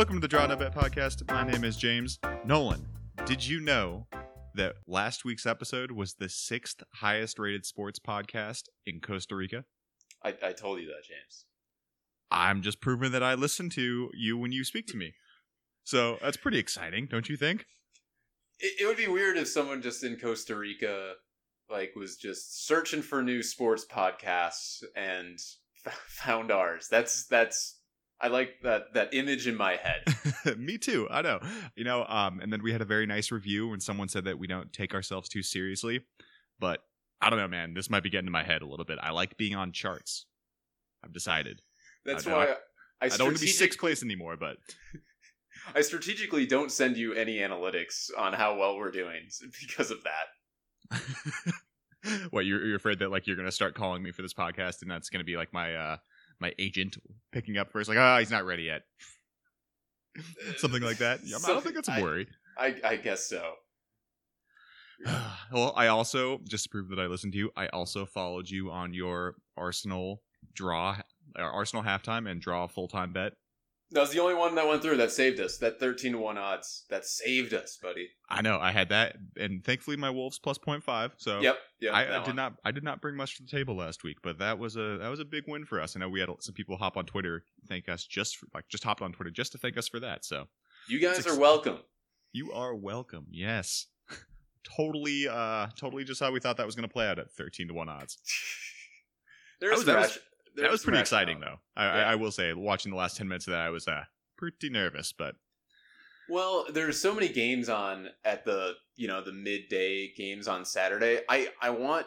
Welcome to the Draw No Bet podcast. My name is James Nolan. Did you know that last week's episode was the 6th highest rated sports podcast in Costa Rica? I told you that, James. I'm just proving that I listen to you when you speak to me. So that's pretty exciting, don't you think? It would be weird if someone just in Costa Rica was just searching for new sports podcasts and found ours. That's I like that image in my head. Me too. I know. You know, and then we had a very nice review when someone said that we don't take ourselves too seriously. But I don't know, man. This might be getting to my head a little bit. I like being on charts. I've decided. That's why I don't want to be sixth place anymore, but... I strategically don't send you any analytics on how well we're doing because of that. What, you're afraid that you're going to start calling me for this podcast and that's going to be my... my agent picking up first, he's not ready yet. Something like that. Yeah, I don't think that's a worry. I guess so. Well, I also, just to prove that I listened to you, I also followed you on your Arsenal halftime and draw full-time bet. That was the only one that went through that saved us. That 13-1 odds. That saved us, buddy. I know. I had that. And thankfully my Wolves plus 0.5. So yep, I did not bring much to the table last week, but that was a big win for us. I know we had some people hop on Twitter thank us just hopped on Twitter just to thank us for that. So you guys are welcome. You are welcome, yes. Totally just how we thought that was gonna play out at 13-1 odds. That was pretty exciting, though. I will say, watching the last 10 minutes of that, I was pretty nervous. But well, there's so many games on at the the midday games on Saturday. I'm going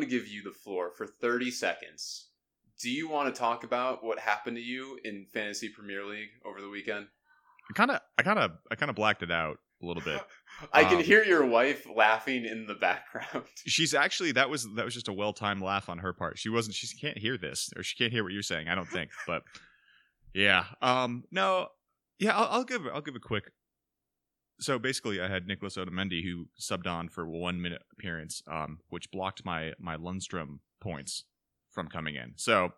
to give you the floor for 30 seconds. Do you want to talk about what happened to you in Fantasy Premier League over the weekend? I kind of blacked it out a little bit. I can hear your wife laughing in the background. She's actually that was just a well-timed laugh on her part. She can't hear this, or she can't hear what you're saying, I don't think. But yeah, I'll give a quick. So basically, I had Nicholas Otamendi who subbed on for 1 minute appearance, which blocked my Lundstram points from coming in. So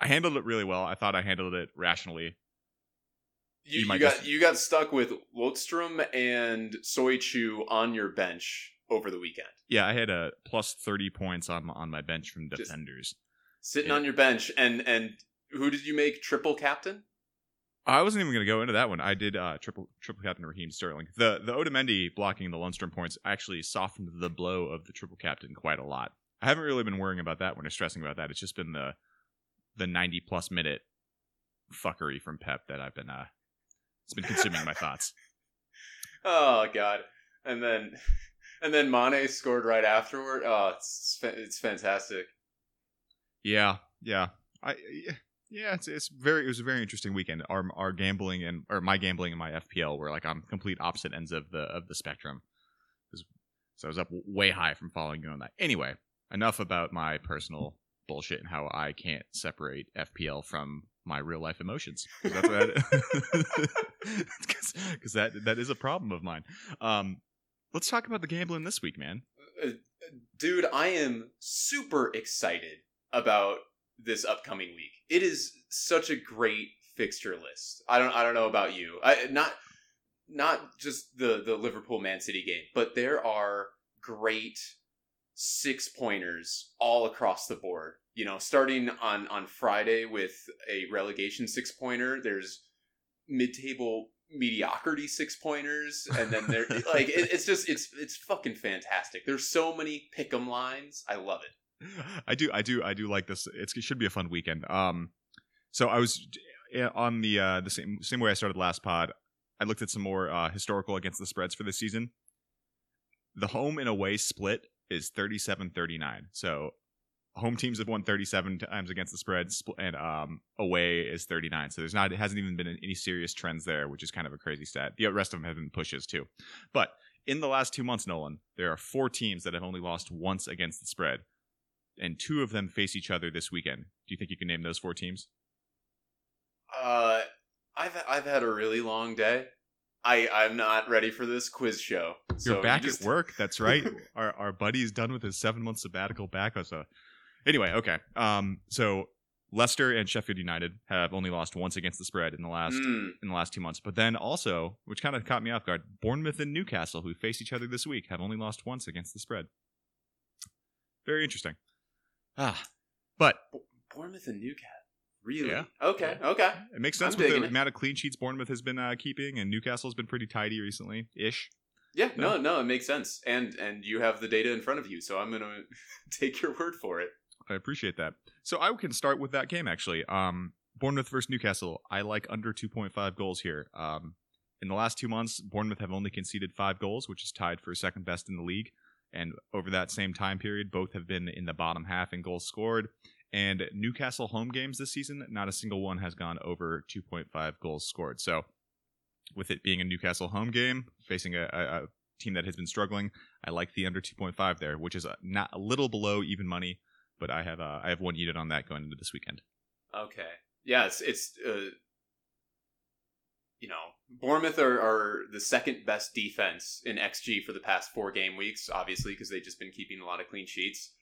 I handled it really well. I thought I handled it rationally. You got stuck with Lundstram and Soichu on your bench over the weekend. Yeah, I had a plus 30 points on my bench from defenders. Just sitting on your bench, and who did you make triple captain? I wasn't even going to go into that one. I did triple captain Raheem Sterling. The Otamendi blocking the Lundstram points actually softened the blow of the triple captain quite a lot. I haven't really been worrying about that one or stressing about that. It's just been the 90 plus minute fuckery from Pep that I've been. It's been consuming my thoughts. Oh God! And then Mane scored right afterward. Oh, it's fantastic. Yeah. It was a very interesting weekend. Our gambling my gambling and my FPL were on complete opposite ends of the spectrum. So I was up way high from following you on that. Anyway, enough about my personal bullshit and how I can't separate FPL from my real life emotions. That's what because that is a problem of mine. Let's talk about the gambling this week, man. Dude, I am super excited about this upcoming week. It is such a great fixture list. I don't know about you. Not just the Liverpool Man City game, but there are great 6-pointers all across the board. Starting on Friday with a relegation 6-pointer, there's mid-table mediocrity 6-pointers, and then there it's fucking fantastic. There's so many pick'em lines. I love it. I do like this. It should be a fun weekend. So I was on the same way I started last pod. I looked at some more historical against the spreads for this season. The home and away split is 37-39. So home teams have won 37 times against the spread, and away is 39. So it hasn't even been any serious trends there, which is kind of a crazy stat. The rest of them have been pushes too. But in the last 2 months, Nolan, there are 4 teams that have only lost once against the spread, and 2 of them face each other this weekend. Do you think you can name those 4 teams? I've had a really long day. I'm not ready for this quiz show. You're back at work. That's right. Our buddy's done with his 7-month sabbatical back. Anyway, okay. So Leicester and Sheffield United have only lost once against the spread in the last 2 months. But then also, which kind of caught me off guard, Bournemouth and Newcastle, who faced each other this week, have only lost once against the spread. Very interesting. But Bournemouth and Newcastle, really? Yeah. Okay. It makes sense with the amount of clean sheets Bournemouth has been keeping, and Newcastle's been pretty tidy recently, ish. Yeah, no, it makes sense, and you have the data in front of you, so I'm gonna take your word for it. I appreciate that. So I can start with that game, actually. Bournemouth versus Newcastle. I like under 2.5 goals here. In the last 2 months, Bournemouth have only conceded 5 goals, which is tied for second best in the league. And over that same time period, both have been in the bottom half in goals scored. And Newcastle home games this season, not a single one has gone over 2.5 goals scored. So with it being a Newcastle home game, facing a team that has been struggling, I like the under 2.5 there, which is not a little below even money. But I have one unit on that going into this weekend. Okay. Yeah, it's Bournemouth are the second best defense in XG for the past 4 game weeks, obviously, because they've just been keeping a lot of clean sheets.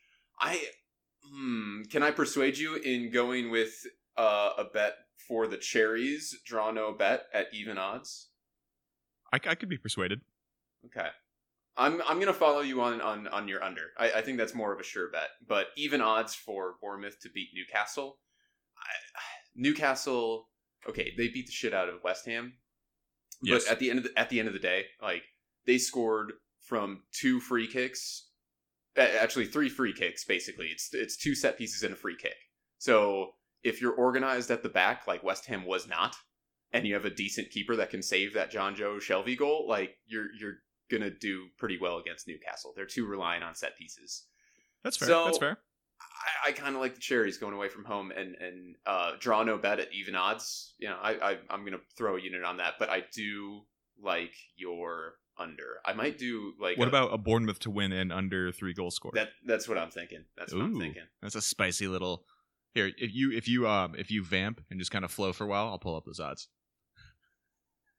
Can I persuade you in going with a bet for the Cherries, Draw No Bet at even odds? I could be persuaded. Okay. I'm going to follow you on your under. I think that's more of a sure bet. But even odds for Bournemouth to beat Newcastle. Newcastle, okay, they beat the shit out of West Ham. Yes. But at the end of the day, like, they scored from 2 free kicks. Actually, 3 free kicks, basically. It's 2 set pieces and a free kick. So if you're organized at the back, like West Ham was not, and you have a decent keeper that can save that Jonjo Shelvey goal, like, you're going to do pretty well against Newcastle. They're too reliant on set pieces. That's fair. So that's fair. I kind of like the Cherries going away from home and Draw No Bet at even odds. You know, I'm going to throw a unit on that, but I do like your under. I might do like... What about a Bournemouth to win and under 3 goals scored? That's what I'm thinking. That's what I'm thinking. That's a spicy little... Here, if you vamp and just kind of flow for a while, I'll pull up those odds.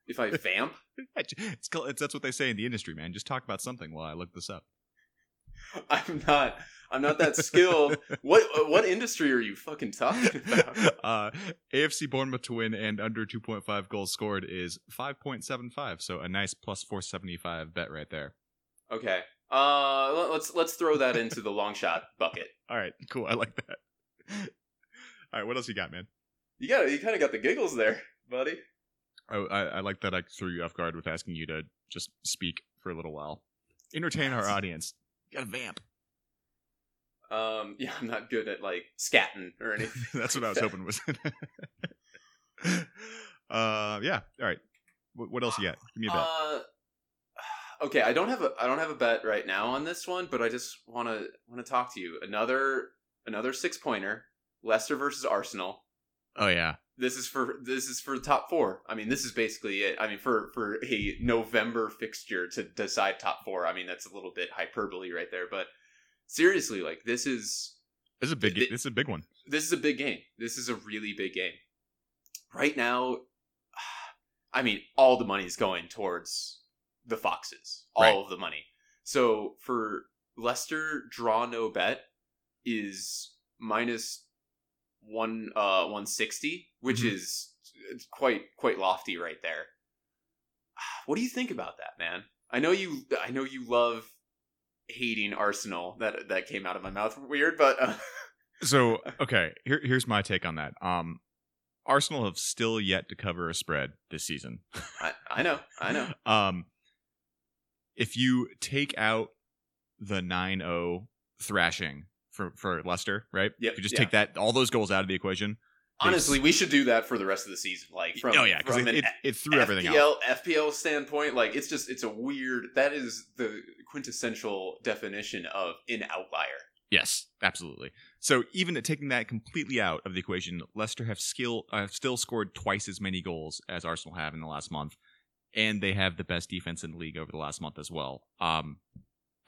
If I vamp? That's what they say in the industry, man. Just talk about something while I look this up. I'm not that skilled. What industry are you fucking talking about? AFC Bournemouth to win and under 2.5 goals scored is 5.75. So a nice plus 475 bet right there. Okay. Let's throw that into the long shot bucket. All right. Cool. I like that. All right. What else you got, man? You kind of got the giggles there, buddy. I like that I threw you off guard with asking you to just speak for a little while. Entertain our audience. You gotta vamp. Yeah, I'm not good at, like, scatting or anything. That's what I was hoping was. Yeah. All right. What else you got? Give me a bet. Okay, I don't have a bet right now on this one, but I just want to talk to you. Another 6-pointer. Leicester versus Arsenal. Oh yeah. This is for top four. I mean, this is basically it. I mean, for a November fixture to decide top four, I mean, that's a little bit hyperbole right there. But seriously, like, this is a big one. This is a big game. This is a really big game. Right now, I mean, all the money is going towards the Foxes. All of the money. So for Leicester, Draw No Bet is minus 160, which is quite lofty right there. What do you think about that, man? I know you love hating Arsenal. That came out of my mouth weird, but so okay. Here's my take on that. Arsenal have still yet to cover a spread this season. I know. If you take out the 9-0 thrashing for Leicester, right? Yep, you just take that, all those goals out of the equation. Honestly, we should do that for the rest of the season. Like, because it threw everything out. FPL standpoint, like, it's a weird. That is the quintessential definition of an outlier. Yes, absolutely. So even at taking that completely out of the equation, Leicester have still scored twice as many goals as Arsenal have in the last month, and they have the best defense in the league over the last month as well.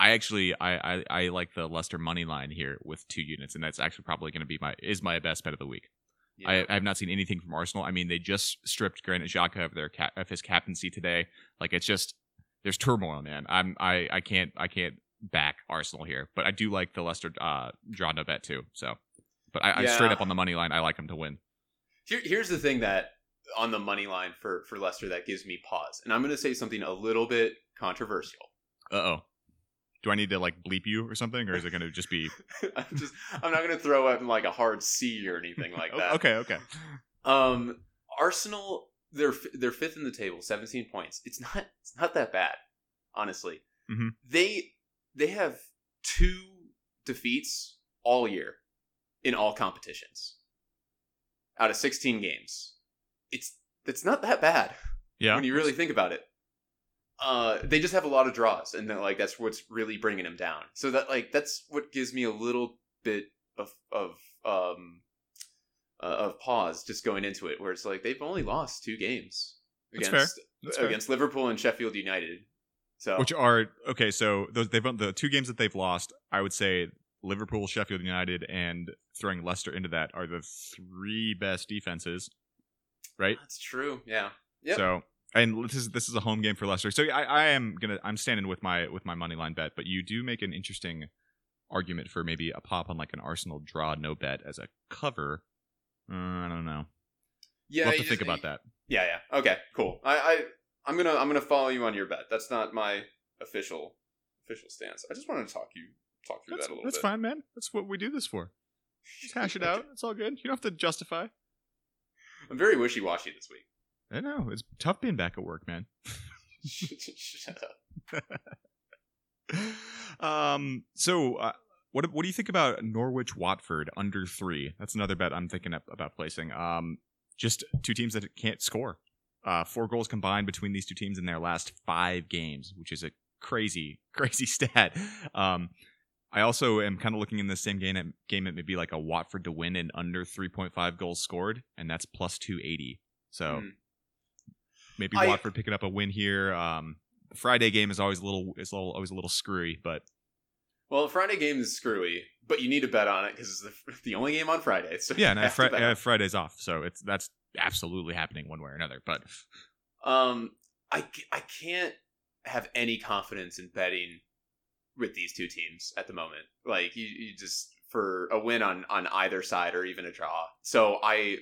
I like the Leicester money line here with 2 units, and that's actually probably going to be my best bet of the week. Yeah. I have not seen anything from Arsenal. I mean, they just stripped Granit Xhaka of his captaincy today. Like, it's just, there's turmoil, man. I can't back Arsenal here, but I do like the Leicester Draw No Bet too. So But I straight up on the money line, I like him to win. Here's the thing that on the money line for Leicester that gives me pause. And I'm going to say something a little bit controversial. Uh-oh. Do I need to like bleep you or something? Or is it going to just be... I'm not going to throw up like a hard C or anything like that. Okay. Arsenal, they're fifth in the table, 17 points. It's not that bad, honestly. Mm-hmm. They have 2 defeats all year in all competitions out of 16 games. It's not that bad. Yeah. When you really think about it. They just have a lot of draws, and like that's what's really bringing them down. So that like that's what gives me a little bit of pause just going into it, where it's like they've only lost 2 games against Liverpool and Sheffield United. So which are okay. So the 2 games that they've lost, I would say Liverpool, Sheffield United, and throwing Leicester into that are the 3 best defenses. Right. That's true. Yeah. Yep. So. And this is a home game for Leicester, so I'm standing with my money line bet. But you do make an interesting argument for maybe a pop on like an Arsenal draw no bet as a cover. I don't know. Yeah, we'll have to think about that. Yeah. Okay, cool. I'm gonna follow you on your bet. That's not my official stance. I just wanted to talk through that a little bit. That's fine, man. That's what we do this for. Just hash it out. It's all good. You don't have to justify. I'm very wishy-washy this week. I know. It's tough being back at work, man. Shut up. So what do you think about Norwich Watford under 3? That's another bet I'm thinking about placing. Just 2 teams that can't score. 4 goals combined between these 2 teams in their last 5 games, which is a crazy, crazy stat. I also am kind of looking in the same game at maybe like a Watford to win and under 3.5 goals scored, and that's plus 280. So... Mm. Maybe Watford picking up a win here. The Friday game is always a little screwy, but Friday game is screwy, but you need to bet on it because it's the only game on Friday. So yeah, and I have Fridays off, so that's absolutely happening one way or another. But I can't have any confidence in betting with these 2 teams at the moment. Like you just for a win on either side or even a draw. So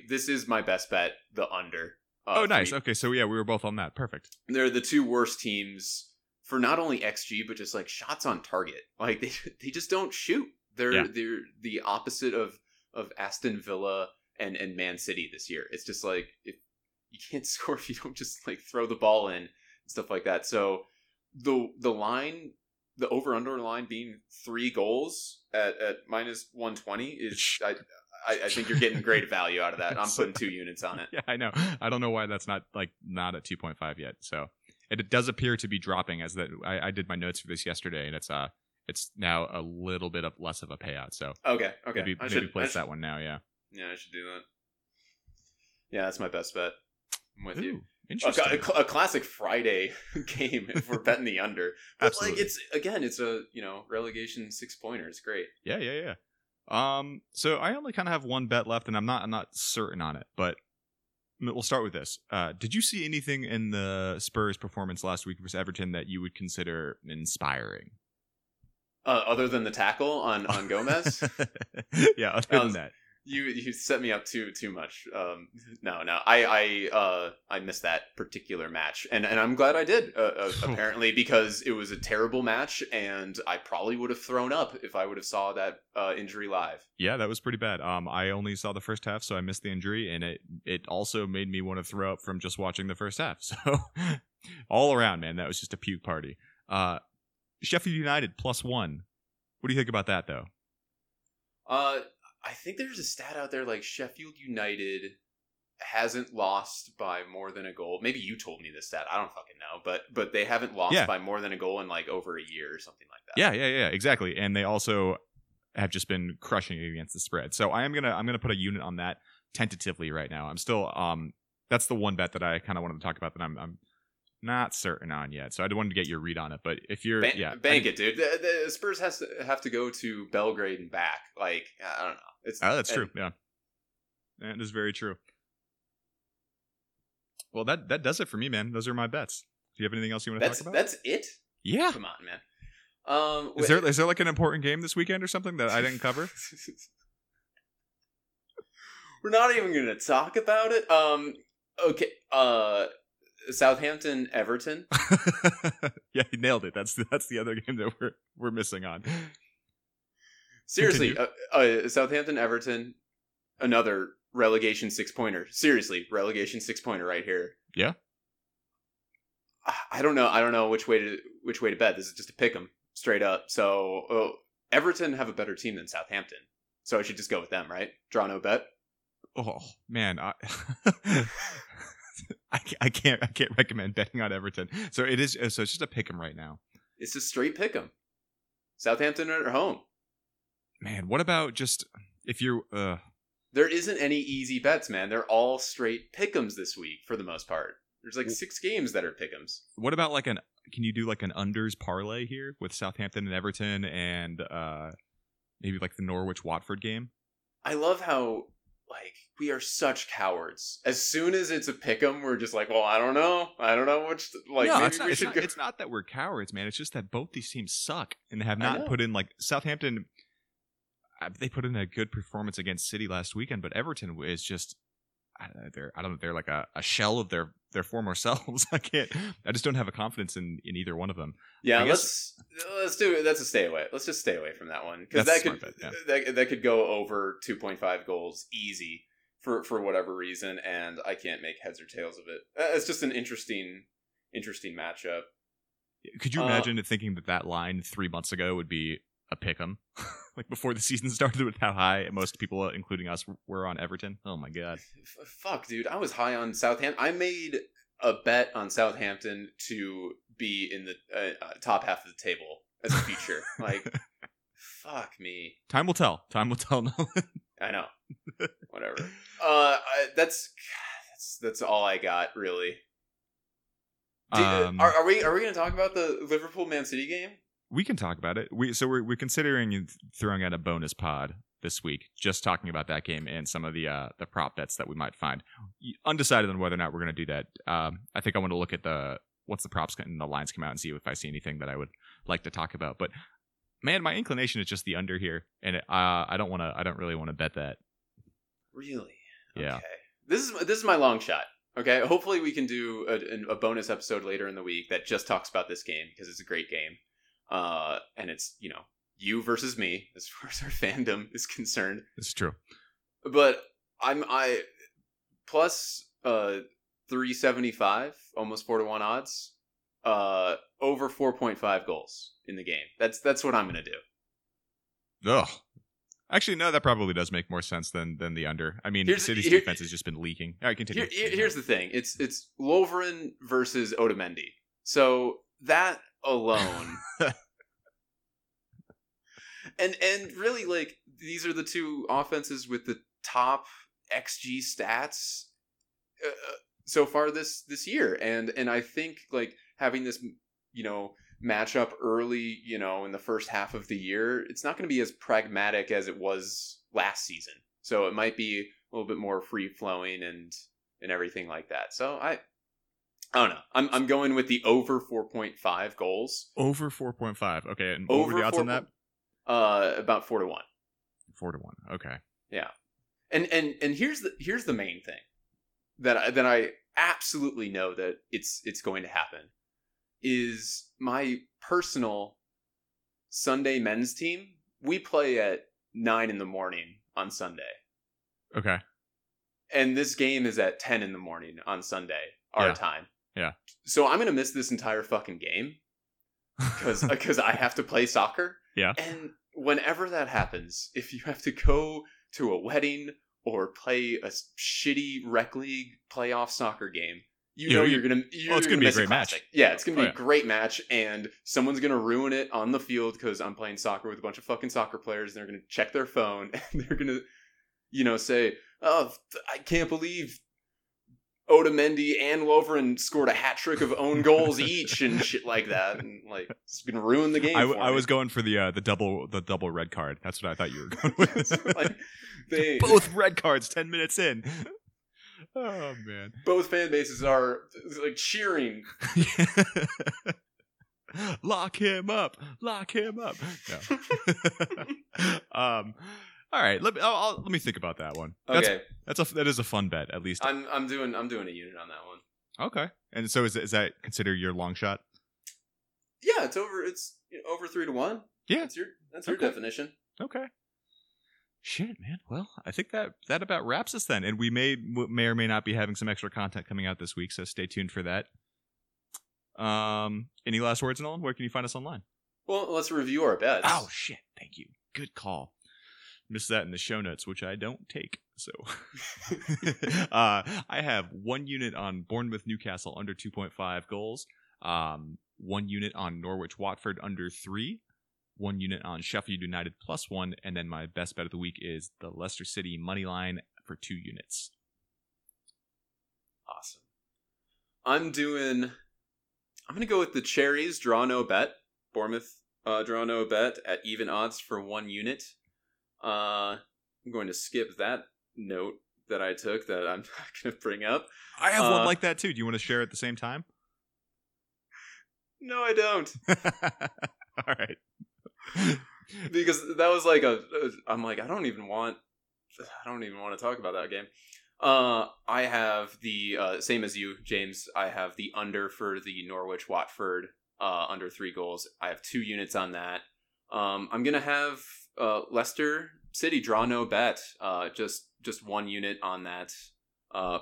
this is my best bet, the under. Oh, nice. Okay, so yeah, we were both on that. Perfect. They're the 2 worst teams for not only XG, but just like shots on target. Like they just don't shoot. They're the opposite of Aston Villa and Man City this year. It's just like if you can't score if you don't just like throw the ball in and stuff like that. So the line, the over-under line being 3 goals at minus 120 is... I think you're getting great value out of that. I'm putting 2 units on it. Yeah, I know. I don't know why that's not at 2.5 yet. So it does appear to be dropping as that. I did my notes for this yesterday, and it's now a little bit less of a payout. So okay. Maybe place that one now. Yeah. Yeah, I should do that. Yeah, that's my best bet. I'm with you. Interesting. A classic Friday game if we're betting the under. But absolutely. Like it's a relegation 6-pointer. It's great. Yeah. So I only kind of have one bet left, and I'm not certain on it, but we'll start with this. Did you see anything in the Spurs performance last week versus Everton that you would consider inspiring? Other than the tackle on Gomez? Yeah, other than that. You set me up too much. No. I missed that particular match, and I'm glad I did. Apparently, because it was a terrible match, and I probably would have thrown up if I would have saw that injury live. Yeah, that was pretty bad. I only saw the first half, so I missed the injury, and it also made me want to throw up from just watching the first half. So, all around, man, that was just a puke party. Sheffield United +1. What do you think about that, though? I think there's a stat out there like Sheffield United hasn't lost by more than a goal. Maybe you told me this stat. I don't fucking know. But they haven't lost by more than a goal in like over a year or something like that. Yeah, exactly. And they also have just been crushing it against the spread. So I'm gonna put a unit on that tentatively right now. I'm still that's the one bet that I kind of wanted to talk about that I'm not certain on yet, so I wanted to get your read on it. But if you're bank it, dude. The Spurs have to go to Belgrade and back. Like I don't know. That's true. Yeah, that is very true. Well, that does it for me, man. Those are my bets. Do you have anything else you want to talk about? That's it. Yeah. Come on, man. Is there like an important game this weekend or something that I didn't cover? We're not even going to talk about it. Okay. Southampton, Everton. Yeah, he nailed it. That's the other game that we're missing on. Seriously, Southampton, Everton, another relegation six-pointer. Seriously, relegation six-pointer right here. Yeah. I don't know. I don't know which way to bet. This is just a pick 'em straight up. So Everton have a better team than Southampton. So I should just go with them, right? Draw no bet. Oh man, I can't recommend betting on Everton. So it's just a pick 'em right now. It's a straight pick 'em. Southampton are at home. Man, what about just if you? There isn't any easy bets, man. They're all straight pick 'ems this week for the most part. There's like six games that are pick-ems. What about like can you do like an unders parlay here with Southampton and Everton and maybe like the Norwich Watford game? I love how like we are such cowards. As soon as it's a pick-em, we're just like, well, I don't know which. Like, no, maybe it's not, we should go. It's not that we're cowards, man. It's just that both these teams suck and have not put in like Southampton. They put in a good performance against City last weekend, but Everton is just. I don't know. They're like a shell of their former selves. I just don't have a confidence in either one of them. Yeah, let's do it. That's a stay away. Let's just stay away from that one because that could go over 2.5 goals easy for whatever reason, and I can't make heads or tails of it. It's just an interesting matchup. Could you imagine thinking that line 3 months ago would be a pick 'em? Like before the season started with how high most people, including us, were on Everton. Oh my God. Fuck, dude. I was high on Southampton. I made a bet on Southampton to be in the top half of the table as a feature. Like, fuck me. Time will tell, Nolan. I know. Whatever. That's all I got, really. Are we going to talk about the Liverpool-Man City game? We can talk about it. We're considering throwing out a bonus pod this week, just talking about that game and some of the prop bets that we might find. Undecided on whether or not we're going to do that. I think I want to look at what's the props and the lines come out and see if I see anything that I would like to talk about. But man, my inclination is just the under here, and I don't really want to bet that. Really? Yeah. Okay. This is my long shot. Okay. Hopefully, we can do a bonus episode later in the week that just talks about this game because it's a great game. And it's, you know, you versus me as far as our fandom is concerned. It's true. But I plus 375, almost 4-1 odds, over 4.5 goals in the game. That's what I'm gonna do. Ugh. Actually, no, that probably does make more sense than the under. I mean, City's defense has just been leaking. All right, continue. Here's the thing: it's Lovren versus Otamendi. So that alone and really, like, these are the two offenses with the top XG stats so far this year, and I think, like, having this, you know, matchup early, you know, in the first half of the year, it's not going to be as pragmatic as it was last season, so it might be a little bit more free flowing and everything like that. So I don't know. I'm going with the over 4.5 goals. Over 4.5. Okay, and over the odds on that? About 4-1. 4-1. Okay. Yeah, and here's the main thing that I absolutely know that it's going to happen is my personal Sunday men's team. We play at 9 a.m. on Sunday. Okay. And this game is at 10 a.m. on Sunday, our time. Yeah. So I'm going to miss this entire fucking game because I have to play soccer. Yeah. And whenever that happens, if you have to go to a wedding or play a shitty rec league playoff soccer game, it's going to be a great match. Yeah, it's going to be a great match, and someone's going to ruin it on the field because I'm playing soccer with a bunch of fucking soccer players, and they're going to check their phone, and they're going to, you know, say, oh, I can't believe Otamendi and Lovren scored a hat trick of own goals each and shit like that, and like it's gonna ruin the game. I was going for the double red card. That's what I thought you were going with. Like, both red cards 10 minutes in. Oh man! Both fan bases are like cheering. Lock him up! Lock him up! No. All right, let me think about that one. Okay, that is a fun bet. At least I'm doing a unit on that one. Okay, and so is that considered your long shot? Yeah, it's over. It's over 3-1. Yeah, that's your definition. Okay. Shit, man. Well, I think that about wraps us then, and we may or may not be having some extra content coming out this week, so stay tuned for that. Any last words, Nolan? Where can you find us online? Well, let's review our bets. Oh shit! Thank you. Good call. Missed that in the show notes, which I don't take. So I have one unit on Bournemouth Newcastle under 2.5 goals. One unit on Norwich Watford under 3. One unit on Sheffield United +1, and then my best bet of the week is the Leicester City money line for 2 units. Awesome. I'm going to go with the Cherries Draw No Bet. Bournemouth Draw No Bet at even odds for 1 unit. I'm going to skip that note that I took that I'm not going to bring up. I have one like that too. Do you want to share at the same time? No, I don't. All right. Because that was like I don't even want to talk about that game. I have the same as you, James. I have the under for the Norwich Watford under 3 goals. I have 2 units on that. I'm gonna have Leicester City Draw No Bet. Just 1 unit on that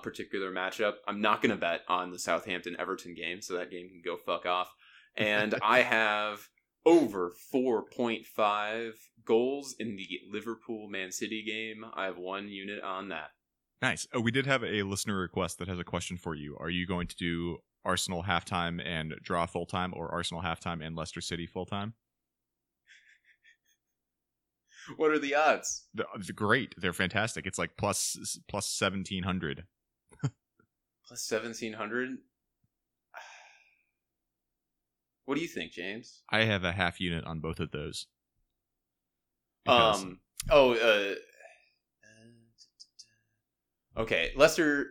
particular matchup. I'm not gonna bet on the Southampton Everton game, so that game can go fuck off. And I have over 4.5 goals in the Liverpool Man City game. I have 1 unit on that. Nice. Oh, we did have a listener request that has a question for you. Are you going to do Arsenal halftime and draw full time, or Arsenal halftime and Leicester City full time? What are the odds? Great. They're fantastic. It's like plus 1,700. Plus 1,700? What do you think, James? I have a half unit on both of those. Okay, Leicester.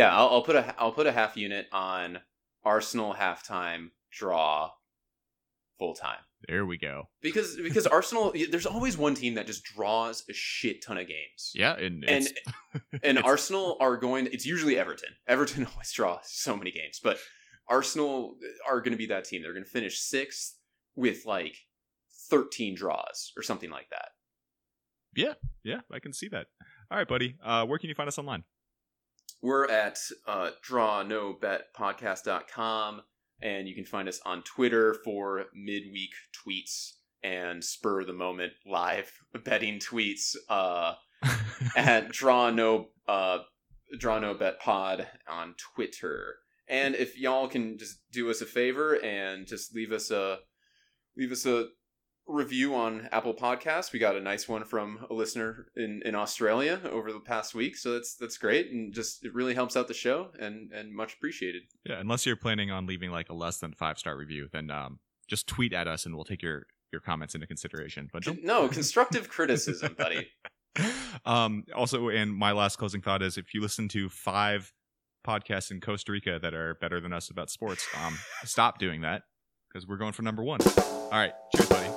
I'll put a half unit on Arsenal halftime draw full time. There we go. Because Arsenal, there's always one team that just draws a shit ton of games. Yeah, and Arsenal are going. It's usually Everton. Everton always draws so many games, but Arsenal are going to be that team. They're going to finish 6th with like 13 draws or something like that. Yeah, I can see that. All right, buddy. Where can you find us online? We're at drawnobetpodcast.com. And you can find us on Twitter for midweek tweets and spur of the moment live betting tweets at Draw No Bet Pod on Twitter. And if y'all can just do us a favor and just leave us a review on Apple Podcasts. We got a nice one from a listener in Australia over the past week, so that's great, and just it really helps out the show and much appreciated. Yeah, unless you're planning on leaving like a less than 5-star review, then just tweet at us and we'll take your comments into consideration. But no constructive criticism, buddy. Also, and my last closing thought is, if you listen to 5 podcasts in Costa Rica that are better than us about sports, stop doing that, because we're going for number 1. All right, cheers, buddy.